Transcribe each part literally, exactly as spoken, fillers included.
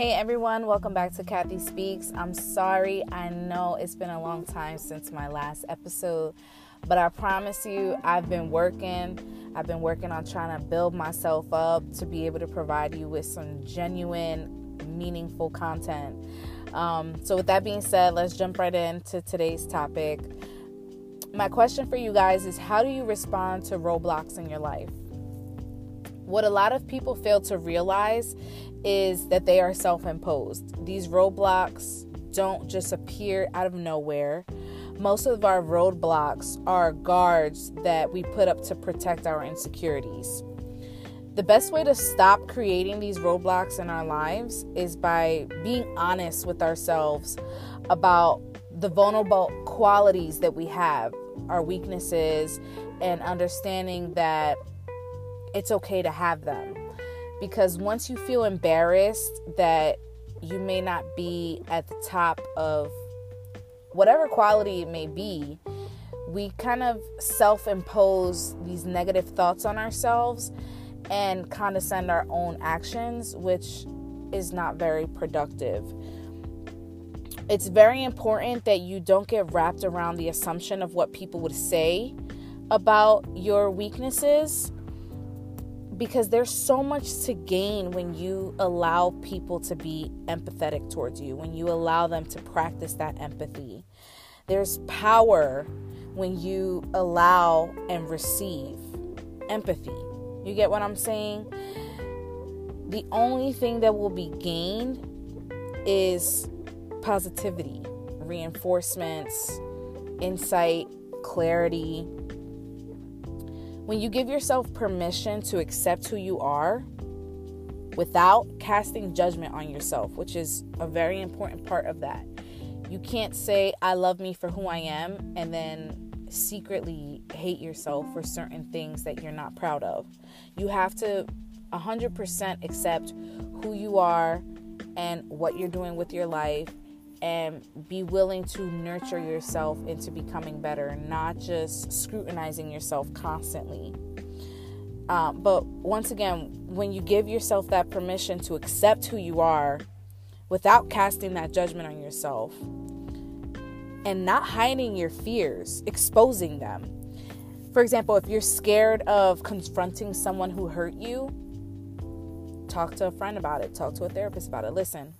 Hey everyone, welcome back to Kathy Speaks. I'm sorry, I know it's been a long time since my last episode, but I promise you I've been working. I've been working on trying to build myself up to be able to provide you with some genuine, meaningful content. Um, so with that being said, let's jump right into today's topic. My question for you guys is, how do you respond to roadblocks in your life? What a lot of people fail to realize is that they are self-imposed. These roadblocks don't just appear out of nowhere. Most of our roadblocks are guards that we put up to protect our insecurities. The best way to stop creating these roadblocks in our lives is by being honest with ourselves about the vulnerable qualities that we have, our weaknesses, and understanding that it's okay to have them. Because once you feel embarrassed that you may not be at the top of whatever quality it may be, we kind of self-impose these negative thoughts on ourselves and condescend our own actions, which is not very productive. It's very important that you don't get wrapped around the assumption of what people would say about your weaknesses, because there's so much to gain when you allow people to be empathetic towards you, when you allow them to practice that empathy. There's power when you allow and receive empathy. You get what I'm saying? The only thing that will be gained is positivity, reinforcements, insight, clarity. When you give yourself permission to accept who you are without casting judgment on yourself, which is a very important part of that. You can't say, I love me for who I am, and then secretly hate yourself for certain things that you're not proud of. You have to one hundred percent accept who you are and what you're doing with your life, and be willing to nurture yourself into becoming better, not just scrutinizing yourself constantly. Um, but once again, when you give yourself that permission to accept who you are without casting that judgment on yourself and not hiding your fears, exposing them. For example, if you're scared of confronting someone who hurt you, talk to a friend about it. Talk to a therapist about it. Listen,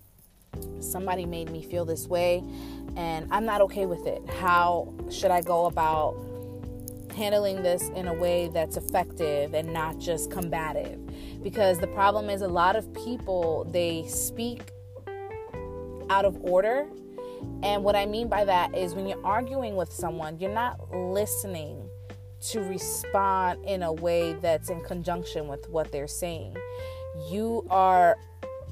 somebody made me feel this way and I'm not okay with it. How should I go about handling this in a way that's effective and not just combative? Because the problem is, a lot of people, they speak out of order. And what I mean by that is, when you're arguing with someone, you're not listening to respond in a way that's in conjunction with what they're saying. You are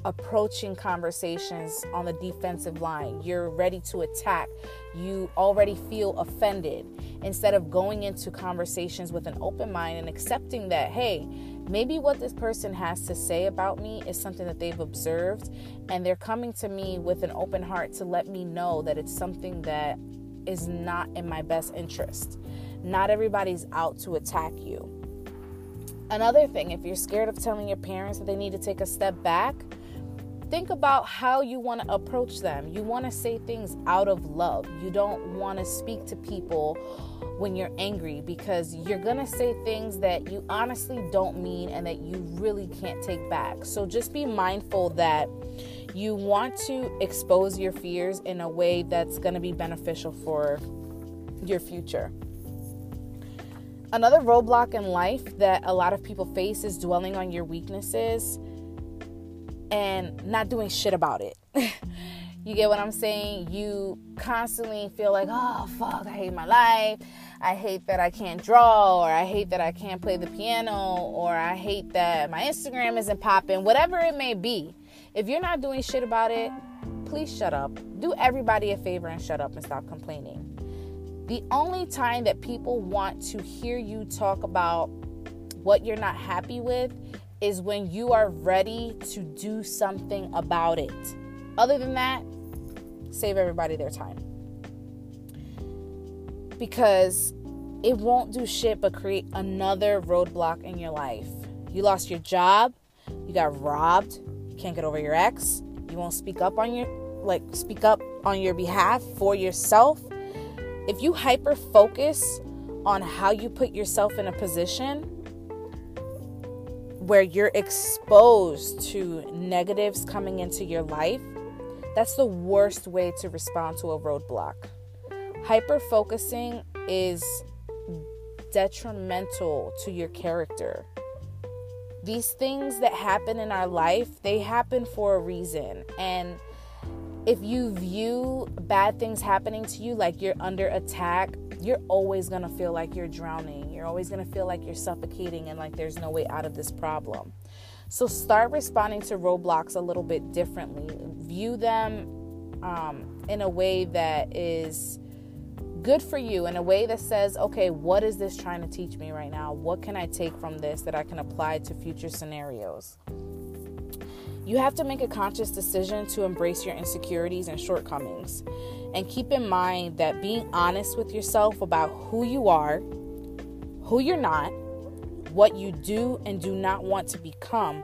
approaching conversations on the defensive line. You're ready to attack. You already feel offended, instead of going into conversations with an open mind and accepting that, hey, maybe what this person has to say about me is something that they've observed, and they're coming to me with an open heart to let me know that it's something that is not in my best interest. Not everybody's out to attack you. Another thing, if you're scared of telling your parents that they need to take a step back, think about how you want to approach them. You want to say things out of love. You don't want to speak to people when you're angry, because you're going to say things that you honestly don't mean and that you really can't take back. So just be mindful that you want to expose your fears in a way that's going to be beneficial for your future. Another roadblock in life that a lot of people face is dwelling on your weaknesses and not doing shit about it. You get what I'm saying? You constantly feel like, oh, fuck, I hate my life. I hate that I can't draw, or I hate that I can't play the piano, or I hate that my Instagram isn't popping, whatever it may be. If you're not doing shit about it, please shut up. Do everybody a favor and shut up and stop complaining. The only time that people want to hear you talk about what you're not happy with is when you are ready to do something about it. Other than that, save everybody their time, because it won't do shit but create another roadblock in your life. You lost your job, you got robbed, you can't get over your ex, You won't speak up on your, like, speak up on your behalf for yourself. If you hyper focus on how you put yourself in a position where you're exposed to negatives coming into your life, that's the worst way to respond to a roadblock. Hyper focusing is detrimental to your character. These things that happen in our life, they happen for a reason. And if you view bad things happening to you like you're under attack, you're always going to feel like you're drowning. You're always going to feel like you're suffocating and like there's no way out of this problem. So start responding to roadblocks a little bit differently. View them um, in a way that is good for you, in a way that says, okay, what is this trying to teach me right now? What can I take from this that I can apply to future scenarios? You have to make a conscious decision to embrace your insecurities and shortcomings. And keep in mind that being honest with yourself about who you are, who you're not, what you do and do not want to become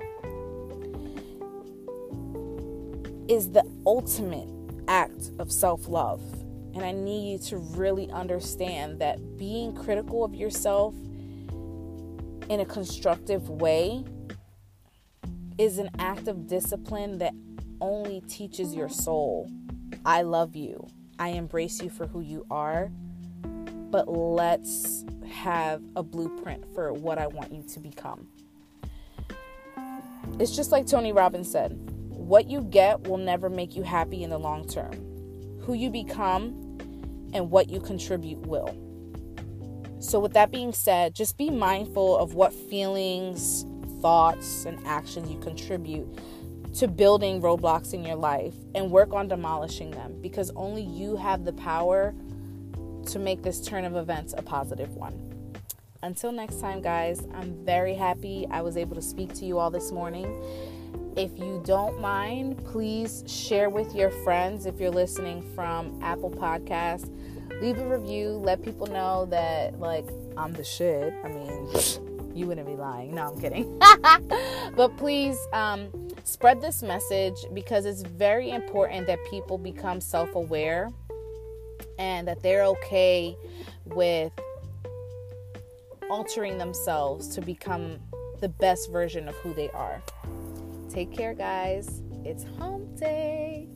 is the ultimate act of self-love. And I need you to really understand that being critical of yourself in a constructive way is an act of discipline that only teaches your soul, I love you, I embrace you for who you are, but let's have a blueprint for what I want you to become. It's just like Tony Robbins said, what you get will never make you happy in the long term. Who you become and what you contribute will. So with that being said, just be mindful of what feelings, thoughts, and actions you contribute to building roadblocks in your life and work on demolishing them, because only you have the power to make this turn of events a positive one. Until next time, guys, I'm very happy I was able to speak to you all this morning. If you don't mind, please share with your friends if you're listening from Apple Podcasts. Leave a review. Let people know that, like, I'm the shit. I mean, you wouldn't be lying. No, I'm kidding. But please um, spread this message, because it's very important that people become self-aware and that they're okay with altering themselves to become the best version of who they are. Take care, guys. It's hump day.